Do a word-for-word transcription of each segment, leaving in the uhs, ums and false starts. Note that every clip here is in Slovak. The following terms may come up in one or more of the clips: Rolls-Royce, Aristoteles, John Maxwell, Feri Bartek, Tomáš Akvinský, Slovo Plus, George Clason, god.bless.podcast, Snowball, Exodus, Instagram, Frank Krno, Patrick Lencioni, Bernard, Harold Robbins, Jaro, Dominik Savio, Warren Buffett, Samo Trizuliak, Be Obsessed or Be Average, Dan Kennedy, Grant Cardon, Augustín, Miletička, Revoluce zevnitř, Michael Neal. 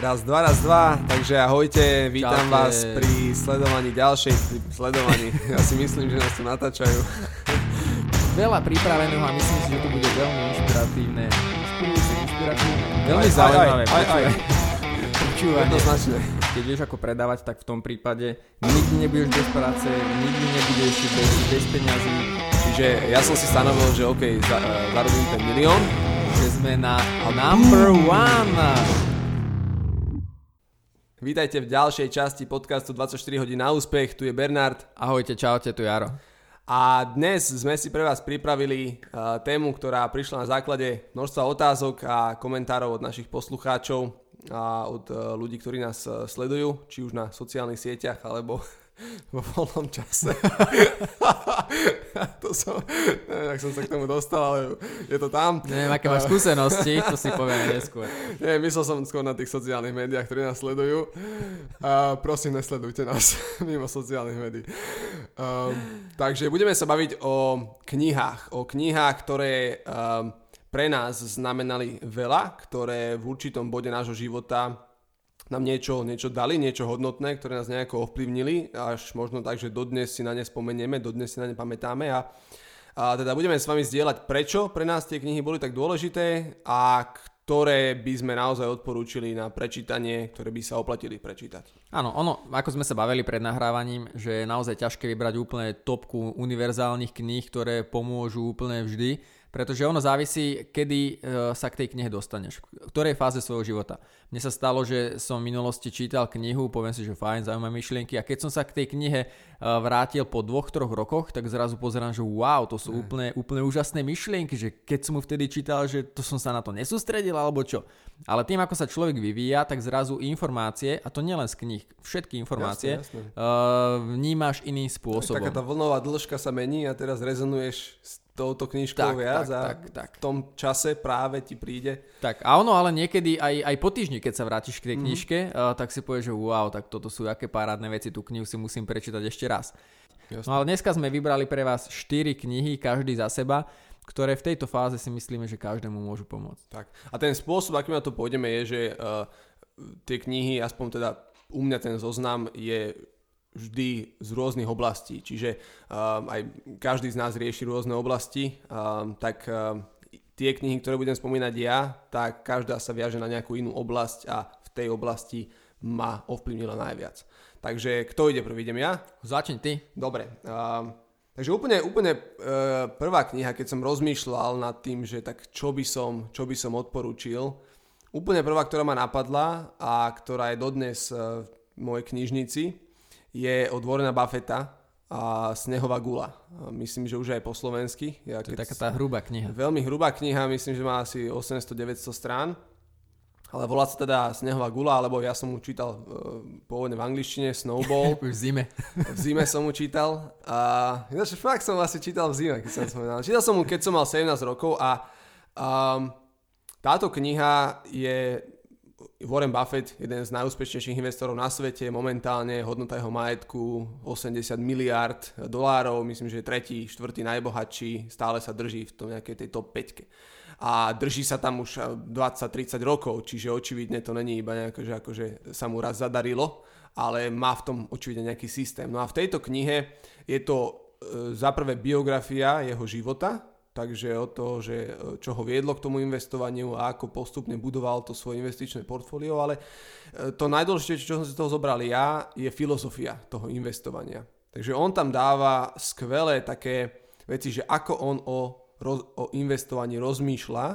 Raz, dva, raz, dva. Takže ahojte, vítam Čaute. Vás pri sledovaní ďalšej, pri sledovaní. Ja si myslím, že nás tu natáčajú. Veľa pripraveného a myslím si, že to bude veľmi inšpiratívne. Inšpirujúce, inšpiratívne. Veľmi zaujímavé. Aj, aj, aj. Jednoznačne. Keď vieš ako predávať, tak v tom prípade nikdy nebudeš bez práce, nikdy nebudeš bez, bez peňazí. Čiže ja som si stanovil, že OK, za, zarobím ten milión. Že sme na number one. Vítajte v ďalšej časti podcastu dvadsaťštyri hodín na úspech, tu je Bernard. Ahojte, čaute, tu je Jaro. A dnes sme si pre vás pripravili uh, tému, ktorá prišla na základe množstva otázok a komentárov od našich poslucháčov a od uh, ľudí, ktorí nás uh, sledujú, či už na sociálnych sieťach, alebo vo voľnom čase. To som, neviem, ak som sa k tomu dostal, ale je to tam. Neviem, aké máš skúsenosti, to si poviem neskôr. Nie, myslel som skôr na tých sociálnych médiách, ktorí nás sledujú. Uh, prosím, nesledujte nás mimo sociálnych médií. Uh, takže budeme sa baviť o knihách. O knihách, ktoré uh, pre nás znamenali veľa, ktoré v určitom bode nášho života nám niečo, niečo dali, niečo hodnotné, ktoré nás nejako ovplyvnili, až možno tak, že dodnes si na ne spomenieme, dodnes si na ne pamätáme a, a teda budeme s vami zdieľať, prečo pre nás tie knihy boli tak dôležité a ktoré by sme naozaj odporúčili na prečítanie, ktoré by sa oplatili prečítať. Áno, ono, ako sme sa bavili pred nahrávaním, že je naozaj ťažké vybrať úplne topku univerzálnych kníh, ktoré pomôžu úplne vždy, pretože ono závisí, kedy sa k tej knihe dostaneš, v ktorej fáze svojho života. Mne sa stalo, že som v minulosti čítal knihu, poviem si, že fajn, zaujímavé myšlienky a keď som sa k tej knihe vrátil po dvoch, troch rokoch, tak zrazu pozerám, že wow, to sú úplne, úplne úžasné myšlienky, že keď som mu vtedy čítal, že to som sa na to nesústredil alebo čo. Ale tým, ako sa človek vyvíja, tak zrazu informácie, a to nielen z kníh, všetky informácie, jasne, jasne. Uh, vnímaš iným spôsobom. Taká tá vlnová dĺžka sa mení a teraz rezonuješ s touto knižkou viac tak, a tak, tak. v tom čase práve ti príde. Tak a ono, ale niekedy aj, aj po týždni, keď sa vrátiš k tej knižke, mm-hmm. uh, tak si povieš, že wow, tak toto sú aké parádne veci, tú knihu si musím prečítať ešte raz. Jasne. No ale dneska sme vybrali pre vás štyri knihy, každý za seba, ktoré v tejto fáze si myslíme, že každému môžu pomôcť. Tak. A ten spôsob, akým na to pôjdeme, je, že uh, tie knihy, aspoň teda u mňa ten zoznam je vždy z rôznych oblastí. Čiže uh, aj každý z nás rieši rôzne oblasti, uh, tak uh, tie knihy, ktoré budem spomínať ja, tak každá sa viaže na nejakú inú oblasť a v tej oblasti ma ovplyvnila najviac. Takže kto ide prvý? Idem ja? Začni ty. Dobre. Uh, Takže úplne, úplne uh, prvá kniha, keď som rozmýšľal nad tým, že tak čo by som, čo by som odporúčil, úplne prvá, ktorá ma napadla a ktorá je dodnes uh, v mojej knižnici, je od Warrena Buffetta a Snehová gula. A myslím, že už aj po slovensky. Ja, to je taká tá hrubá kniha. Veľmi hrubá kniha, myslím, že má asi osemsto deväťsto strán. Ale volá sa teda Snehová gula, alebo ja som mu čítal uh, pôvodne v angličtine, Snowball. V zime. V zime som mu čítal. A, znači, fakt som asi čítal v zime, keď som spomínal. Čítal som mu, keď som mal sedemnásť rokov a um, táto kniha je Warren Buffett, jeden z najúspešnejších investorov na svete. Momentálne hodnota jeho majetku osemdesiat miliárd dolárov. Myslím, že je tretí, štvrtý najbohatší. Stále sa drží v tom nejakej tej top päťke. A drží sa tam už dvadsať tridsať rokov, čiže očividne to není iba nejako, že akože sa mu raz zadarilo, ale má v tom očividne nejaký systém. No a v tejto knihe je to e, zaprvé biografia jeho života, takže o to, že čo ho viedlo k tomu investovaniu a ako postupne budoval to svoje investičné portfólio, ale to najdôležitejšie, čo som si z toho zobral ja, je filozofia toho investovania. Takže on tam dáva skvelé také veci, že ako on o o investovaní rozmýšľa,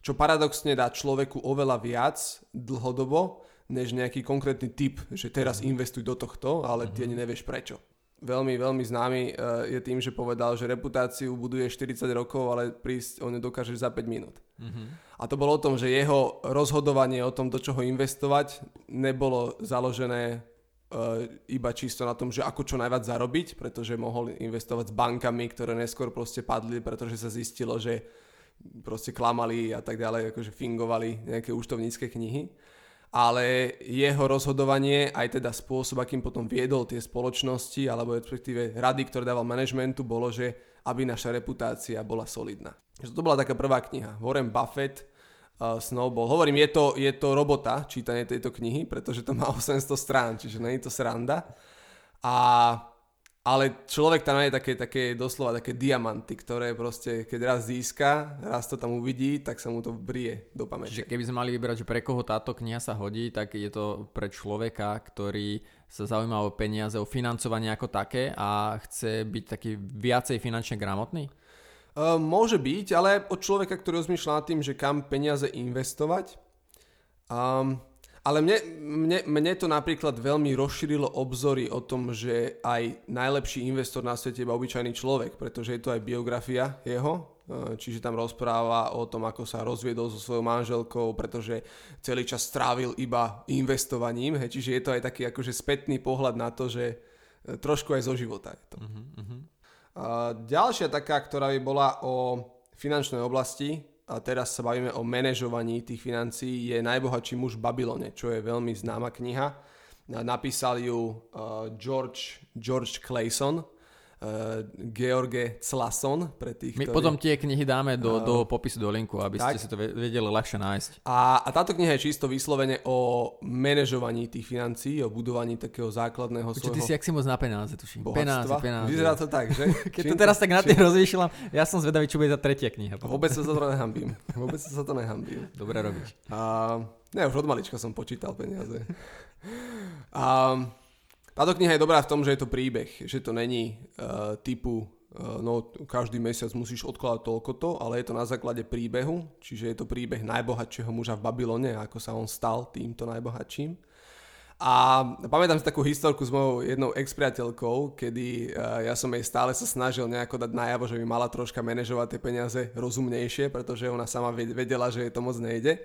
čo paradoxne dá človeku oveľa viac dlhodobo, než nejaký konkrétny tip, že teraz investuj do tohto, ale ty ani nevieš prečo. Veľmi, veľmi známy je tým, že povedal, že reputáciu buduje štyridsať rokov, ale prísť o ňu dokážeš za päť minút. Mm-hmm. A to bolo o tom, že jeho rozhodovanie o tom, do čoho investovať, nebolo založené iba čisto na tom, že ako čo najviac zarobiť, pretože mohol investovať s bankami, ktoré neskôr proste padli, pretože sa zistilo, že proste klamali a tak ďalej, akože fingovali nejaké účtovnícke knihy. Ale jeho rozhodovanie, aj teda spôsob, akým potom viedol tie spoločnosti, alebo respektíve rady, ktoré dával manažmentu, bolo, že aby naša reputácia bola solidná. To bola taká prvá kniha. Warren Buffett uh, Snowball. Hovorím, je to, je to robota, čítanie tejto knihy, pretože to má osemsto strán, čiže nie je to sranda. A, ale človek tam je také, také doslova také diamanty, ktoré proste, keď raz získa, raz to tam uvidí, tak sa mu to vrie do pamäte. Čiže keby sme mali vybrať, že pre koho táto kniha sa hodí, tak je to pre človeka, ktorý sa zaujíma o peniaze, o financovanie ako také a chce byť taký viacej finančne gramotný? Uh, môže byť, ale od človeka, ktorý rozmýšľa nad tým, že kam peniaze investovať. Um, ale mne, mne, mne to napríklad veľmi rozšírilo obzory o tom, že aj najlepší investor na svete je iba obyčajný človek, pretože je to aj biografia jeho. Čiže tam rozpráva o tom, ako sa rozviedol so svojou manželkou, pretože celý čas strávil iba investovaním. Hej, čiže je to aj taký akože spätný pohľad na to, že trošku aj zo života je to. Uh-huh. A ďalšia taká, ktorá by bola o finančnej oblasti, a teraz sa bavíme o manažovaní tých financií, je Najbohatší muž v Babylone, čo je veľmi známa kniha. Napísal ju George, George Clason, Uh, George Clason pre tých, my ktorí... potom tie knihy dáme do, uh, do popisu, do linku, aby tak ste si to vedeli ľahšie nájsť. A, a táto kniha je čisto vyslovene o manažovaní tých financií, o budovaní takého základného svojho... Čo ty si jak si moc na penáze, tuším. Bohatstva. Penáze, penáze. Vyzerá to tak, že? Keď čím, to teraz tak na tým rozvýšľam, ja som zvedavý, čo bude tá tretia kniha. Potom. Vôbec sa to nehambím. Vôbec sa to nehambím. Dobre robíš. Uh, ne, už od malička som počítal peniaze. A... Um, Táto kniha je dobrá v tom, že je to príbeh, že to není uh, typu, uh, no každý mesiac musíš odkladať toľkoto, ale je to na základe príbehu, čiže je to príbeh najbohatšieho muža v Babylone, ako sa on stal týmto najbohatším. A pamätám si takú historku s mojou jednou ex-priateľkou, kedy uh, ja som jej stále sa snažil nejako dať najavo, že by mala troška manažovať tie peniaze rozumnejšie, pretože ona sama vedela, že jej to moc nejde.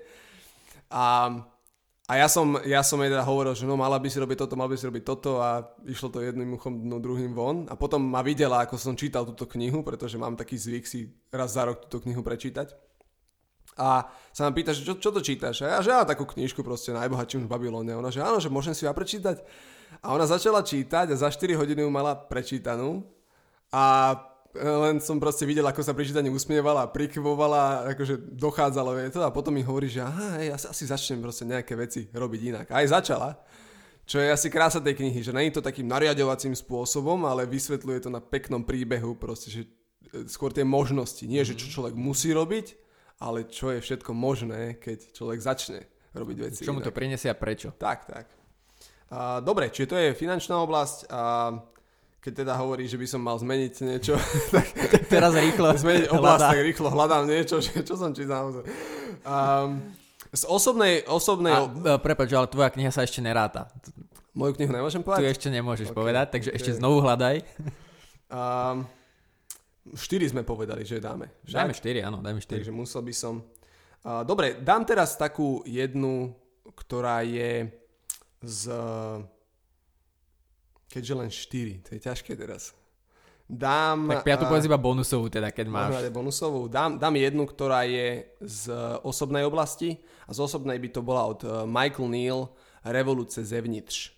A... A ja som, ja som jej teda hovoril, že no mala by si robiť toto, mala by si robiť toto a išlo to jedným uchom, no druhým von. A potom ma videla, ako som čítal túto knihu, pretože mám taký zvyk si raz za rok túto knihu prečítať. A sa ma pýta, že čo, čo to čítaš? A ja, že ja takú knižku proste Najbohatším v Babylone. Ona, že áno, že môžem si ju ja prečítať. A ona začala čítať a za štyri hodiny ju mala prečítanú. A len som proste videl, ako sa pri čítaní usmievala, prikvovala, akože dochádzalo je to a potom mi hovorí, že aha, ja sa asi začnem proste nejaké veci robiť inak. A aj začala, čo je asi krása tej knihy, že nie je to takým nariadovacím spôsobom, ale vysvetľuje to na peknom príbehu proste, že skôr tie možnosti, nie že čo človek musí robiť, ale čo je všetko možné, keď človek začne robiť veci. Čo mu to prinesie a prečo. Tak, tak. A, dobre, čiže to je finančná oblasť a... Keď teda hovorí, že by som mal zmeniť niečo, tak teraz rýchlo zmeniť oblasť, hľadá. Tak rýchlo hľadám niečo, že, čo som čítal. Um, z osobnej... osobnej... A, prepáč, ale tvoja kniha sa ešte neráta. Moju knihu nemôžem povedať? Tu ešte nemôžeš okay. povedať, takže okay. ešte znovu hľadaj. Um, štyri sme povedali, že dáme. Však? Dajme štyri, áno, dajme štyri. Takže musel by som... Uh, dobre, dám teraz takú jednu, ktorá je z... Keďže len štyri, to je ťažké teraz. Dám... Tak piatu povedz iba bonusovú teda, keď máš. Bonusovú. Dám, dám jednu, ktorá je z osobnej oblasti a z osobnej by to bola od Michael Neal Revoluce zevnitř.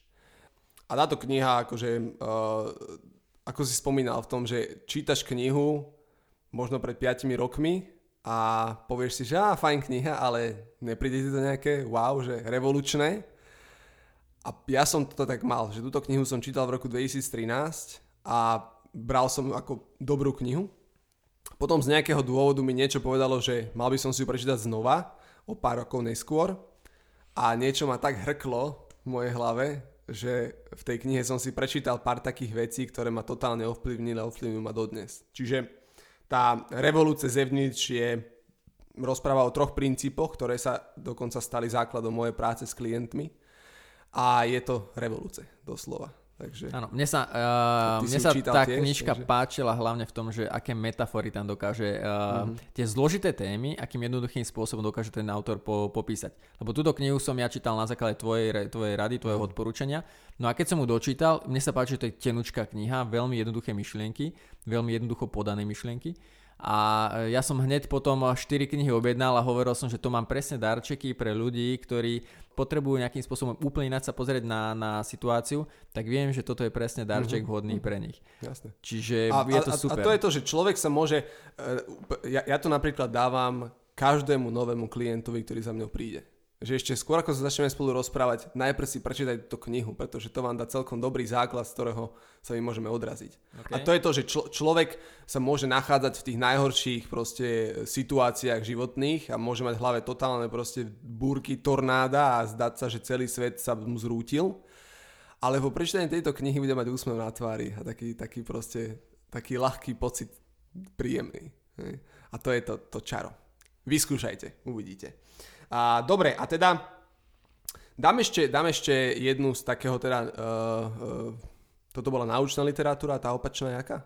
A táto kniha, akože, uh, ako si spomínal v tom, že čítaš knihu možno pred piatimi rokmi a povieš si, že á, fajn kniha, ale nepríde ti to nejaké wow, že revolučné. A ja som to tak mal, že túto knihu som čítal v roku dvetisíctrinásť a bral som ako dobrú knihu. Potom z nejakého dôvodu mi niečo povedalo, že mal by som si ju prečítať znova, o pár rokov neskôr. A niečo ma tak hrklo v mojej hlave, že v tej knihe som si prečítal pár takých vecí, ktoré ma totálne ovplyvnili a ovplyvňujú ma dodnes. Čiže tá Revolúcia zevnitř je rozpráva o troch princípoch, ktoré sa dokonca stali základom mojej práce s klientmi. A je to revolúcia, doslova. Takže, áno, mne sa, uh, mne sa tá tiež, knižka takže... páčila hlavne v tom, že aké metafory tam dokáže, uh, mm-hmm. tie zložité témy, akým jednoduchým spôsobom dokáže ten autor po, popísať. Lebo túto knihu som ja čítal na základe tvojej, tvojej rady, tvojho mm. odporúčania. No a keď som ju dočítal, mne sa páči, že to je tenučká kniha, veľmi jednoduché myšlienky, veľmi jednoducho podané myšlienky. A ja som hneď potom štyri knihy objednal a hovoril som, že to mám presne darčeky pre ľudí, ktorí potrebujú nejakým spôsobom úplne ináč sa pozrieť na, na situáciu, tak viem, že toto je presne darček mm-hmm. vhodný pre nich. Jasne. Čiže a, je to a, super. A to je to, že človek sa môže, ja, ja to napríklad dávam každému novému klientovi, ktorý za mnou príde. Že ešte skôr, ako sa začneme spolu rozprávať, najprv si prečítajte tú knihu, pretože to vám dá celkom dobrý základ, z ktorého sa my môžeme odraziť. Okay. A to je to, že člo- človek sa môže nachádzať v tých najhorších proste situáciách životných a môže mať v hlave totálne proste búrky, tornáda a zdať sa, že celý svet sa mu zrútil. Ale po prečítaní tejto knihy bude mať úsmev na tvári a taký, taký proste, taký ľahký pocit, príjemný. A to je to, to čaro. Vyskúšajte, uvidíte. A, dobre, a teda dám ešte, dám ešte jednu z takého teda, uh, uh, toto bola náučná literatúra, tá opačná jaká?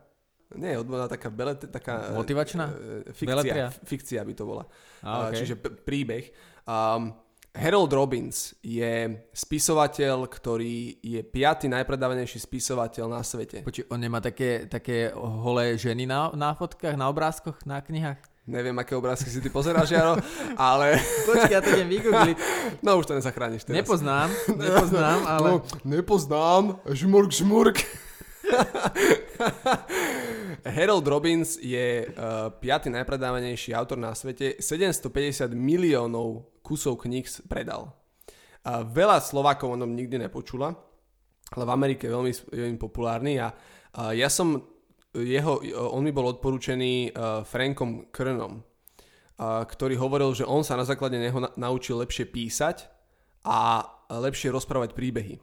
Nie, odborná taká, belet, taká motivačná? Uh, fikcia, fikcia by to bola. A, okay. uh, čiže p- príbeh. Um, Harold Robbins je spisovateľ, ktorý je piaty najpredávanejší spisovateľ na svete. Počuj, on nemá také, také holé ženy na, na fotkách, na obrázkoch, na knihách? Neviem, aké obrázky si ty pozeráš, Jaro, ale... Počkaj, ja to idem vygoogliť. No už to nezachraniš teraz. Nepoznám, nepoznám, ale... No, nepoznám, žmurk, žmurk. Harold Robbins je uh, piaty najpredávanejší autor na svete. sedemstopäťdesiat miliónov kusov kníh predal. Uh, veľa Slovákov o ňom nikdy nepočula, ale v Amerike je veľmi, veľmi populárny a uh, ja som... Jeho, on mi bol odporúčený uh, Frankom Krnom, uh, ktorý hovoril, že on sa na základe neho na- naučil lepšie písať a lepšie rozprávať príbehy.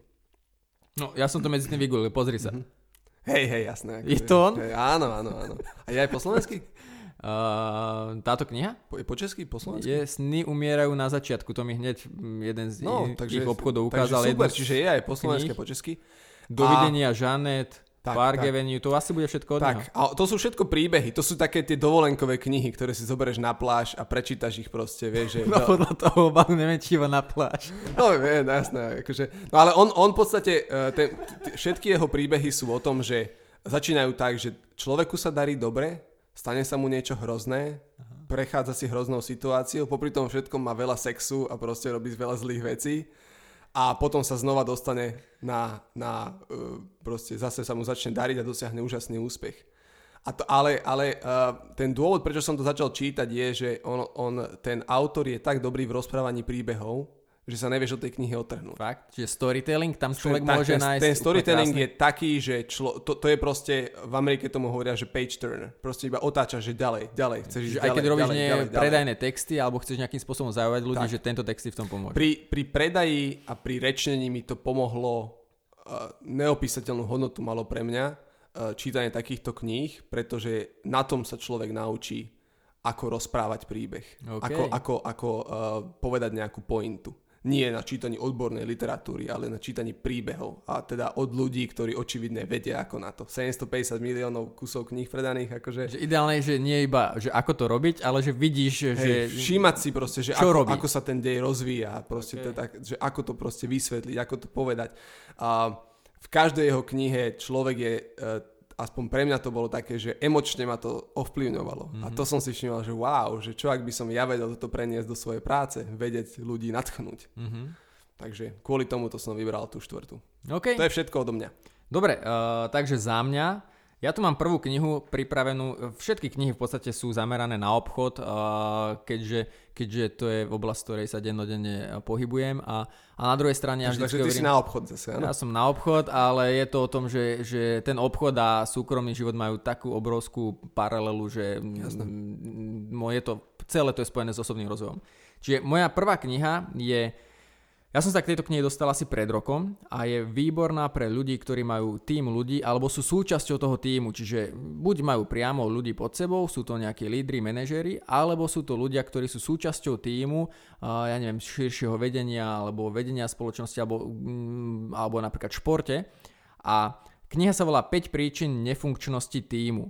No, ja som to medzi tým vygooglil, pozri sa. Mm-hmm. Hej, hej, jasné. Je to on? Hej, áno, áno, áno. A je aj po slovensky? Uh, táto kniha? Po, je po česky, po slovensky? Je Sny umierajú na začiatku, to mi hneď jeden z no, ich, takže, ich obchodov ukázal. Takže super, čiže je aj po slovensky, po česky. Dovidenia, a... Žanet... Park Avenue, to asi bude všetko od tak, neho. A to sú všetko príbehy, to sú také tie dovolenkové knihy, ktoré si zoberieš na pláž a prečítaš ich proste, vieš. Že no podľa toho obalu neviem, či iba na pláž. No viem, jasné. Akože, no ale on, on v podstate, ten, všetky jeho príbehy sú o tom, že začínajú tak, že človeku sa darí dobre, stane sa mu niečo hrozné, prechádza si hroznou situáciou, popri tom všetkom má veľa sexu a proste robí veľa zlých vecí. A potom sa znova dostane na, na proste zase sa mu začne dariť a dosiahne úžasný úspech. A to, ale ale uh, ten dôvod, prečo som to začal čítať, je, že on, on, ten autor je tak dobrý v rozprávaní príbehov, že sa nevieš od tej knihy otrhnúť. Fakt? Čiže storytelling, tam človek ten, môže ten, nájsť... Ten storytelling je taký, že člo, to, to je proste, v Amerike tomu hovoria, že page turner. Proste iba otáčaš, že ďalej, ďalej. Chceš že ísť aj ďalej, keď robíš ďalej, ďalej, predajné ďalej. Texty, alebo chceš nejakým spôsobom zaujať ľudí, tak. Že tento text si v tom pomôže. Pri, pri predaji a pri rečnení mi to pomohlo, uh, neopísateľnú hodnotu malo pre mňa uh, čítanie takýchto kníh, pretože na tom sa človek naučí, ako rozprávať príbeh. Okay. Ako, ako, ako uh, povedať nejakú pointu. Nie na čítaní odbornej literatúry, ale na čítaní príbehov. A teda od ľudí, ktorí očividne vedia ako na to. sedemstopäťdesiat miliónov kusov kníh predaných. Akože... Že ideálne je, že nie iba, že ako to robiť, ale že vidíš, hey, že... Všímať si proste, že ako, ako sa ten dej rozvíja. Proste okay. Teda, že ako to proste vysvetliť, ako to povedať. Uh, v každej jeho knihe človek je... Uh, aspoň pre mňa to bolo také, že emočne ma to ovplyvňovalo. Mm-hmm. A to som si všimol, že wow, že čo ak by som ja vedel toto preniesť do svojej práce, vedieť ľudí nadchnúť. Mm-hmm. Takže kvôli tomu to som vybral tú štvrtú. Okay. To je všetko odo mňa. Dobre, uh, takže za mňa, ja tu mám prvú knihu pripravenú, všetky knihy v podstate sú zamerané na obchod, uh, keďže, keďže to je oblasť, ktorej sa dennodenne pohybujem a, a na druhej strane... Takže, ja takže ty hovorím, si na obchod zase, áno? Ja som na obchod, ale je to o tom, že, že ten obchod a súkromný život majú takú obrovskú paralelu, že m, je to, celé to je spojené s osobným rozvojom. Čiže moja prvá kniha je... Ja som sa k tejto knihe dostal asi pred rokom a je výborná pre ľudí, ktorí majú tím ľudí alebo sú súčasťou toho tímu, čiže buď majú priamo ľudí pod sebou, sú to nejakí lídri, manažéri, alebo sú to ľudia, ktorí sú súčasťou tímu, ja neviem, širšieho vedenia alebo vedenia spoločnosti alebo, alebo napríklad v športe. A kniha sa volá päť príčin nefunkčnosti tímu.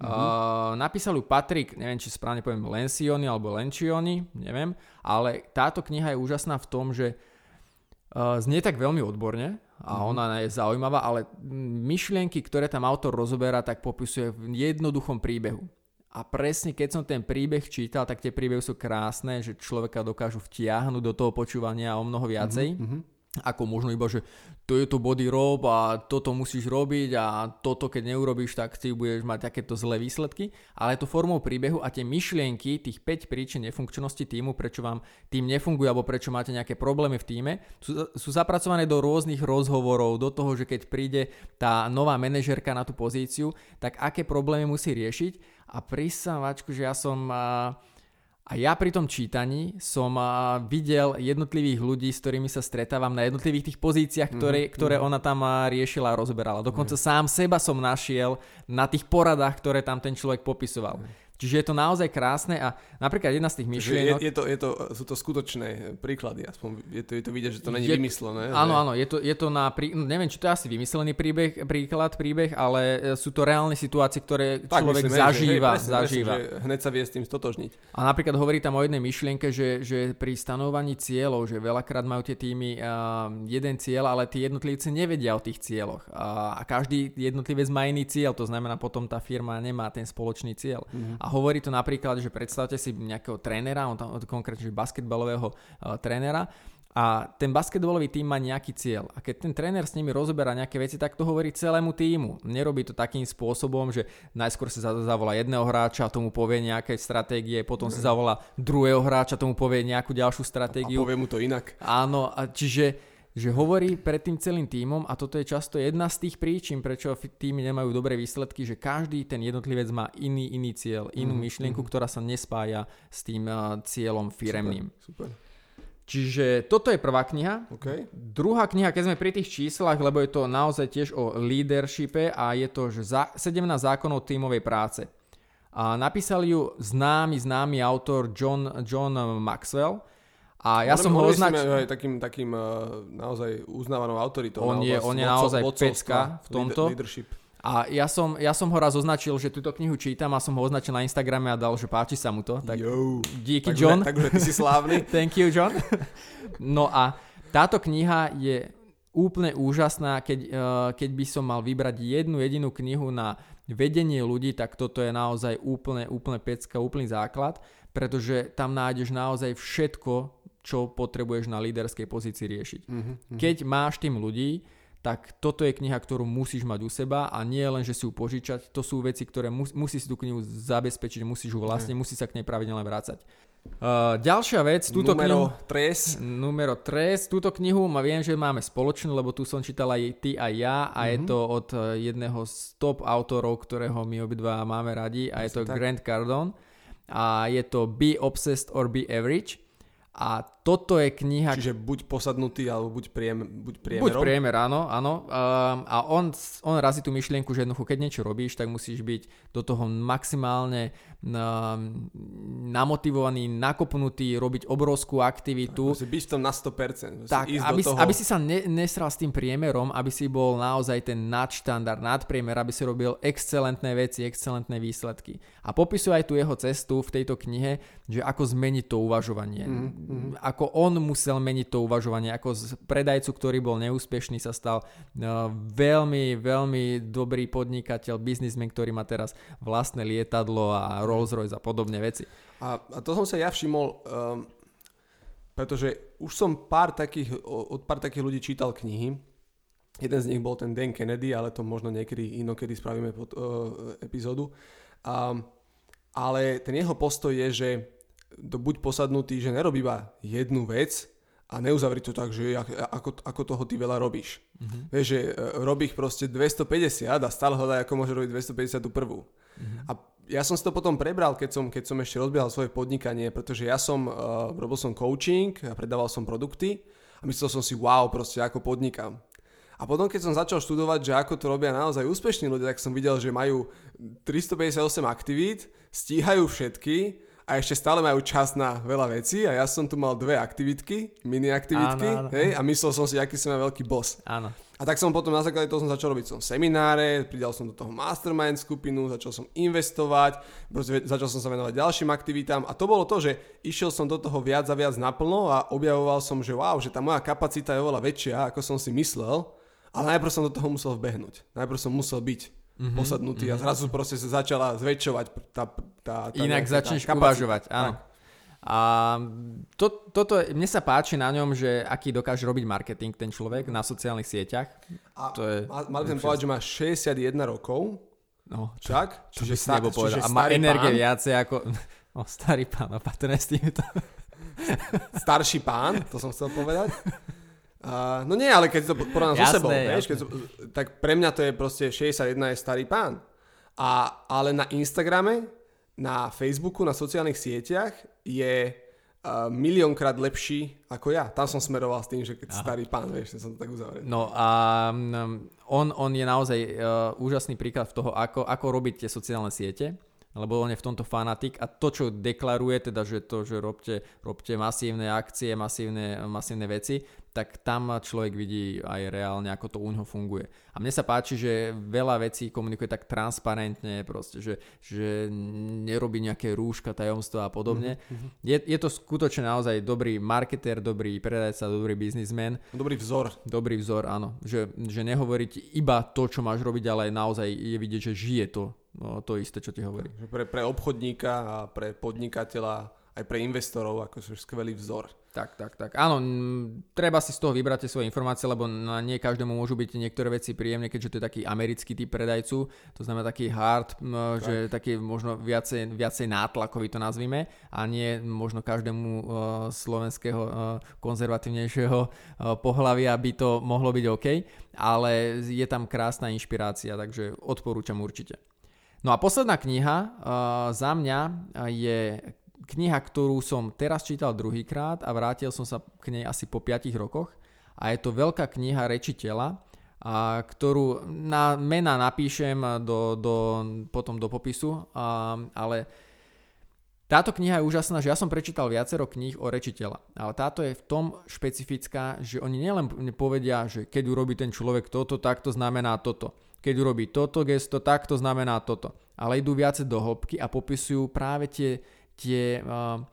Uh-huh. Uh, napísal ju Patrick, neviem či správne poviem Lencioni alebo Lencioni, neviem, ale táto kniha je úžasná v tom, že Uh, znie tak veľmi odborne a mm-hmm. ona je zaujímavá, ale myšlienky, ktoré tam autor rozoberá, tak popisuje v jednoduchom príbehu. A presne keď som ten príbeh čítal, tak tie príbehy sú krásne, že človeka dokážu vtiahnuť do toho počúvania o mnoho viacej. Mm-hmm. ako možno iba, že to je to body rob a toto musíš robiť a toto keď neurobíš, tak ty budeš mať takéto zlé výsledky, ale je to formou príbehu a tie myšlienky, tých päť príčin nefunkčnosti tímu, prečo vám tím nefunguje alebo prečo máte nejaké problémy v tíme, sú, sú zapracované do rôznych rozhovorov, do toho, že keď príde tá nová manažérka na tú pozíciu, tak aké problémy musí riešiť a prísavačku, že ja som... A ja pri tom čítaní som videl jednotlivých ľudí, s ktorými sa stretávam na jednotlivých tých pozíciách, ktoré, mm-hmm. ktoré ona tam riešila a rozberala. Dokonca mm-hmm. sám seba som našiel na tých poradách, ktoré tam ten človek popisoval. Mm-hmm. Čiže je to naozaj krásne a napríklad jedna z tých myšlienok... Je, je to, je to, sú to skutočné príklady, aspoň je to, je to vidieť, že to není je, vymyslené. Áno, áno, je to, je to na... Prí, neviem, či to je asi vymyslený príbeh, príklad, príbeh, ale sú to reálne situácie, ktoré tak, človek myslím, zažíva. Hej, presne, zažíva. Presne, že hneď sa vie s tým stotožniť. A napríklad hovorí tam o jednej myšlienke, že, že pri stanovaní cieľov, že veľakrát majú tie týmy uh, jeden cieľ, ale tí jednotlivci nevedia o tých cieľoch. Uh, a každý jednotlivec má iný cieľ, to znamená potom tá firma nemá ten spoločný cieľ. Mm-hmm. A hovorí to napríklad, že predstavte si nejakého trénera, on tam konkrétne basketbalového uh, trénera a ten basketbalový tím má nejaký cieľ. A keď ten tréner s nimi rozoberá nejaké veci, tak to hovorí celému tímu. Nerobí to takým spôsobom, že najskôr sa zavolá jedného hráča, tomu povie nejaké stratégie, potom ne. sa zavolá druhého hráča, tomu povie nejakú ďalšiu stratégiu. A povie mu to inak. Áno, a čiže... že hovorí pred tým celým tímom a toto je často jedna z tých príčin, prečo tímy nemajú dobré výsledky, že každý ten jednotlivec má iný iný cieľ, inú mm-hmm. myšlienku, ktorá sa nespája s tým uh, cieľom firemným. Super, super. Čiže toto je prvá kniha. Okay. Druhá kniha, keď sme pri tých číslach, lebo je to naozaj tiež o leadershipe a je to že za, sedemnásť zákonov tímovej práce. A napísal ju známy, známy autor John, John Maxwell. A ja on, som ho označil takým, takým naozaj uznávanou autoritou. On je, on je naozaj pecka v tomto. Leadership. A ja som, ja som ho raz označil, že túto knihu čítam a som ho označil na Instagrame a dal, že páči sa mu to. Tak Yo, díky, tak, John. Takže ty si slávny. Thank you, John. No a táto kniha je úplne úžasná. Keď, keď by som mal vybrať jednu jedinú knihu na vedenie ľudí, tak toto je naozaj úplne, úplne pecka, úplný základ, pretože tam nájdeš naozaj všetko, čo potrebuješ na líderskej pozícii riešiť. Mm-hmm. Keď máš tým ľudí, tak toto je kniha, ktorú musíš mať u seba a nie len, že si ju požičať, to sú veci, ktoré mus- musíš tú knihu zabezpečiť, musíš ju vlastne, mm. musíš sa k nej pravidelne vrácať. Uh, ďalšia vec, túto numero knihu... Tres. Numero tres. Túto knihu ma viem, že máme spoločnú, lebo tu som čítal aj ty a ja a mm-hmm. je to od jedného z top autorov, ktorého my obidva máme radi a je to tak. Grant Cardon a je to Be Obsessed or Be Average. A toto je kniha... Čiže buď posadnutý, alebo buď, priemer, buď priemerom. Buď priemer, áno, áno. Um, a on, on razí tú myšlienku, že jednoducho, keď niečo robíš, tak musíš byť do toho maximálne um, namotivovaný, nakopnutý, robiť obrovskú aktivitu. Tak, musí byť v tom na sto percent. Tak, aby, toho... aby si sa ne, nesral s tým priemerom, aby si bol naozaj ten nadštandard, nadpriemer, aby si robil excelentné veci, excelentné výsledky. A popisuje aj tú jeho cestu v tejto knihe, že ako zmeniť to uvažovanie. Mm. Mm-hmm. Ako on musel meniť to uvažovanie, ako z predajcu, ktorý bol neúspešný, sa stal uh, veľmi, veľmi dobrý podnikateľ, biznismen, ktorý má teraz vlastné lietadlo a Rolls-Royce a podobné veci. A, a to som sa ja všimol, um, pretože už som pár takých, od pár takých ľudí čítal knihy. Jeden z nich bol ten Dan Kennedy, ale to možno niekedy inokedy spravíme pod, uh, epizódu. Um, ale ten jeho postoj je, že to buď posadnutý, že nerobí iba jednu vec a neuzavri to tak, že ako, ako toho ty veľa robíš. Mm-hmm. Vieš, že robí ich proste dvestopäťdesiat a stále hľadá, ako môže robiť dvestopäťdesiat tú prvú. Mm-hmm. A ja som si to potom prebral, keď som, keď som ešte rozbiehal svoje podnikanie, pretože ja som, uh, robil som coaching a predával som produkty a myslel som si, wow, proste ako podnikám. A potom, keď som začal študovať, že ako to robia naozaj úspešní ľudia, tak som videl, že majú tristopäťdesiatosem aktivít, stíhajú všetky, a ešte stále majú čas na veľa vecí a ja som tu mal dve aktivitky, mini aktivitky, áno, áno. Hej, a myslel som si, aký som ja veľký boss. Áno. A tak som potom na základe toho som začal robiť som semináre, pridal som do toho mastermind skupinu, začal som investovať, začal som sa venovať ďalším aktivitám a to bolo to, že išiel som do toho viac a viac naplno a objavoval som, že wow, že tá moja kapacita je oveľa väčšia, ako som si myslel, ale najprv som do toho musel vbehnúť, najprv som musel byť Mm-hmm, posadnutý mm-hmm. a zrazu proste sa začala zväčšovať tá, tá, tá, inak nejaká, začneš tá uvažovať, áno. A to, toto, mne sa páči na ňom, že aký dokáže robiť marketing ten človek na sociálnych sieťach. A to je, mali by som povedať, že má šesťdesiatjeden rokov. No, čak? Čiže, čiže, stá, čiže a má energie viacej ako... No, starý pán, opatrne s týmto. Starší pán, to som chcel povedať. Uh, no nie, ale keď to porovnám so sebou, vieš, keď to, tak pre mňa to je proste šesťdesiatjeden je starý pán. A, ale na Instagrame, na Facebooku, na sociálnych sieťach je uh, miliónkrát lepší ako ja. Tam som smeroval s tým, že keď Aha. starý pán, vieš, som to tak uzavrel. No a um, on, on je naozaj uh, úžasný príklad toho, ako, ako robiť tie sociálne siete. Lebo on je v tomto fanatik a to, čo deklaruje, teda, že to, že robte, robte masívne akcie, masívne, masívne veci, tak tam človek vidí aj reálne, ako to u neho funguje. A mne sa páči, že veľa vecí komunikuje tak transparentne, proste, že, že nerobí nejaké rúška, tajomstva a podobne. Mm-hmm. Je, je to skutočne naozaj dobrý marketér, dobrý predajca, dobrý biznismen. Dobrý vzor. Dobrý vzor, áno. Že, že nehovoriť iba to, čo máš robiť, ale naozaj je vidieť, že žije to. No, to isté, čo ti hovorí. Pre, pre obchodníka a pre podnikateľa, aj pre investorov, akože skvelý vzor. Tak, tak, tak. Áno, treba si z toho vybrať tie svoje informácie, lebo na nie každému môžu byť niektoré veci príjemné, keďže to je taký americký typ predajcu, to znamená taký hard, tak. Že taký možno viacej, viacej nátlakový to nazvime, a nie možno každému uh, slovenského uh, konzervatívnejšieho uh, pohlavia by to mohlo byť OK, ale je tam krásna inšpirácia, takže odporúčam určite. No a posledná kniha uh, za mňa je kniha, ktorú som teraz čítal druhýkrát a vrátil som sa k nej asi po piatich rokoch. A je to veľká kniha rečiteľa, a ktorú na mena napíšem do, do, potom do popisu, a, ale táto kniha je úžasná, že ja som prečítal viacero kníh o rečiteľa, ale táto je v tom špecifická, že oni nielen povedia, že keď urobí ten človek toto, tak to znamená toto. Keď urobí toto gesto, tak to znamená toto. Ale idú viacej do hĺbky a popisujú práve tie, tie, uh,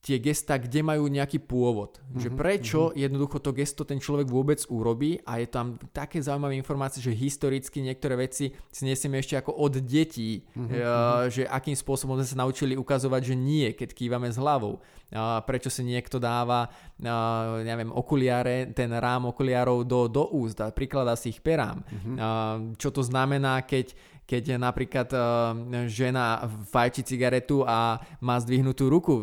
tie gesta, kde majú nejaký pôvod. Mm-hmm, že prečo mm-hmm. jednoducho to gesto ten človek vôbec urobí, a je tam také zaujímavé informácie, že historicky niektoré veci si nesieme ešte ako od detí, mm-hmm, uh, že akým spôsobom sme sa naučili ukazovať, že nie, keď kývame s hlavou. Uh, prečo si niekto dáva uh, neviem, okuliare, ten rám okuliarov do, do úst a prikladá si ich perám. Mm-hmm. Uh, čo to znamená, keď, keď napríklad uh, žena fajči cigaretu a má zdvihnutú ruku uh,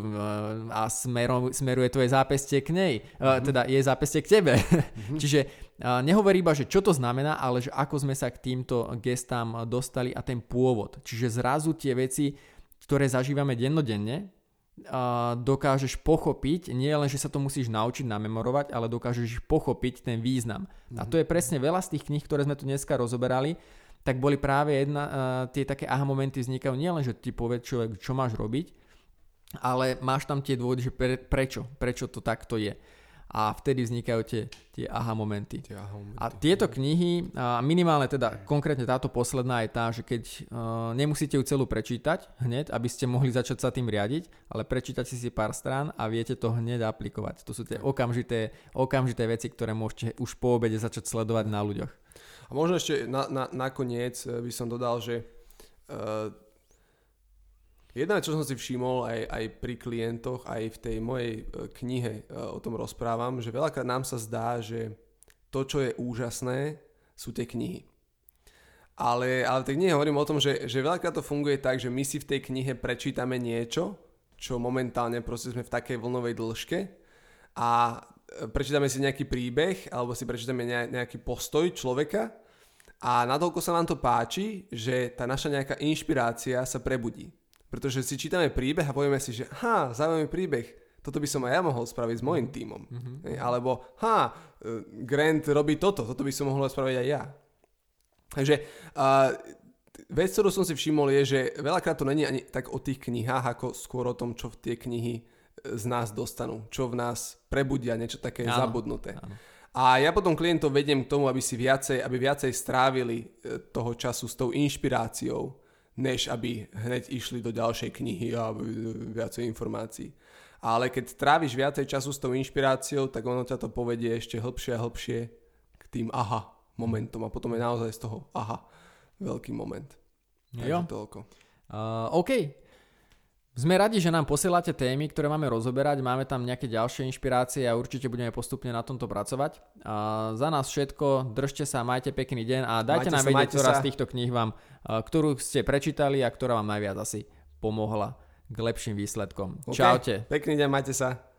a smeru, smeruje tvoje zápestie k nej, uh, mm-hmm. teda jej zápestie k tebe. Mm-hmm. Čiže uh, nehovorí iba, že čo to znamená, ale že ako sme sa k týmto gestám dostali a ten pôvod. Čiže zrazu tie veci, ktoré zažívame dennodenne, dokážeš pochopiť, nie len, že sa to musíš naučiť namemorovať, ale dokážeš pochopiť ten význam. Mm-hmm. A to je presne veľa z tých kníh, ktoré sme tu dneska rozoberali, tak boli práve jedna, uh, tie také aha momenty vznikajú nie len, že ti povie človek, čo máš robiť, ale máš tam tie dôvody, že pre, prečo, prečo to takto je. A vtedy vznikajú tie, tie aha momenty. Tie aha momenty. A tieto knihy, uh, minimálne teda konkrétne táto posledná je tá, že keď uh, nemusíte ju celú prečítať hneď, aby ste mohli začať sa tým riadiť, ale prečítať si si pár strán a viete to hneď aplikovať. To sú tie okamžité, okamžité veci, ktoré môžete už po obede začať sledovať na ľuďoch. A možno ešte na, na, nakoniec by som dodal, že uh, jedna, čo som si všimol aj, aj pri klientoch, aj v tej mojej knihe o tom rozprávam, že veľakrát nám sa zdá, že to, čo je úžasné, sú tie knihy. Ale, ale tej knihe hovorím o tom, že, že veľakrát to funguje tak, že my si v tej knihe prečítame niečo, čo momentálne proste sme v takej vlnovej dĺžke, a prečítame si nejaký príbeh alebo si prečítame nejaký postoj človeka, a natoľko sa nám to páči, že tá naša nejaká inšpirácia sa prebudí. Pretože si čítame príbeh a povieme si, že ha, zaujímavý príbeh, toto by som aj ja mohol spraviť s mojím tímom. Mm-hmm. Alebo ha, Grant robí toto, toto by som mohol spraviť aj ja. Takže uh, vec, ktorú som si všimol, je, že veľakrát to není ani tak o tých knihách, ako skôr o tom, čo v tie knihy z nás dostanú, čo v nás prebudia, niečo také áno, zabudnuté. Áno. A ja potom klientov vediem k tomu, aby si viacej, aby viacej strávili toho času s tou inšpiráciou, než aby hneď išli do ďalšej knihy a viacej informácií. Ale keď tráviš viacej času s tou inšpiráciou, tak ono ťa to povedie ešte hlbšie a hlbšie k tým aha momentom. A potom je naozaj z toho aha veľký moment. Jo. Takže toľko. Uh, OK. Sme radi, že nám posielate témy, ktoré máme rozoberať, máme tam nejaké ďalšie inšpirácie a určite budeme postupne na tomto pracovať. A za nás všetko, držte sa, majte pekný deň a dajte majte nám vedieť, ktorá sa. z týchto kníh vám, ktorú ste prečítali a ktorá vám najviac asi pomohla k lepším výsledkom. Okay. Čaute. Pekný deň, majte sa.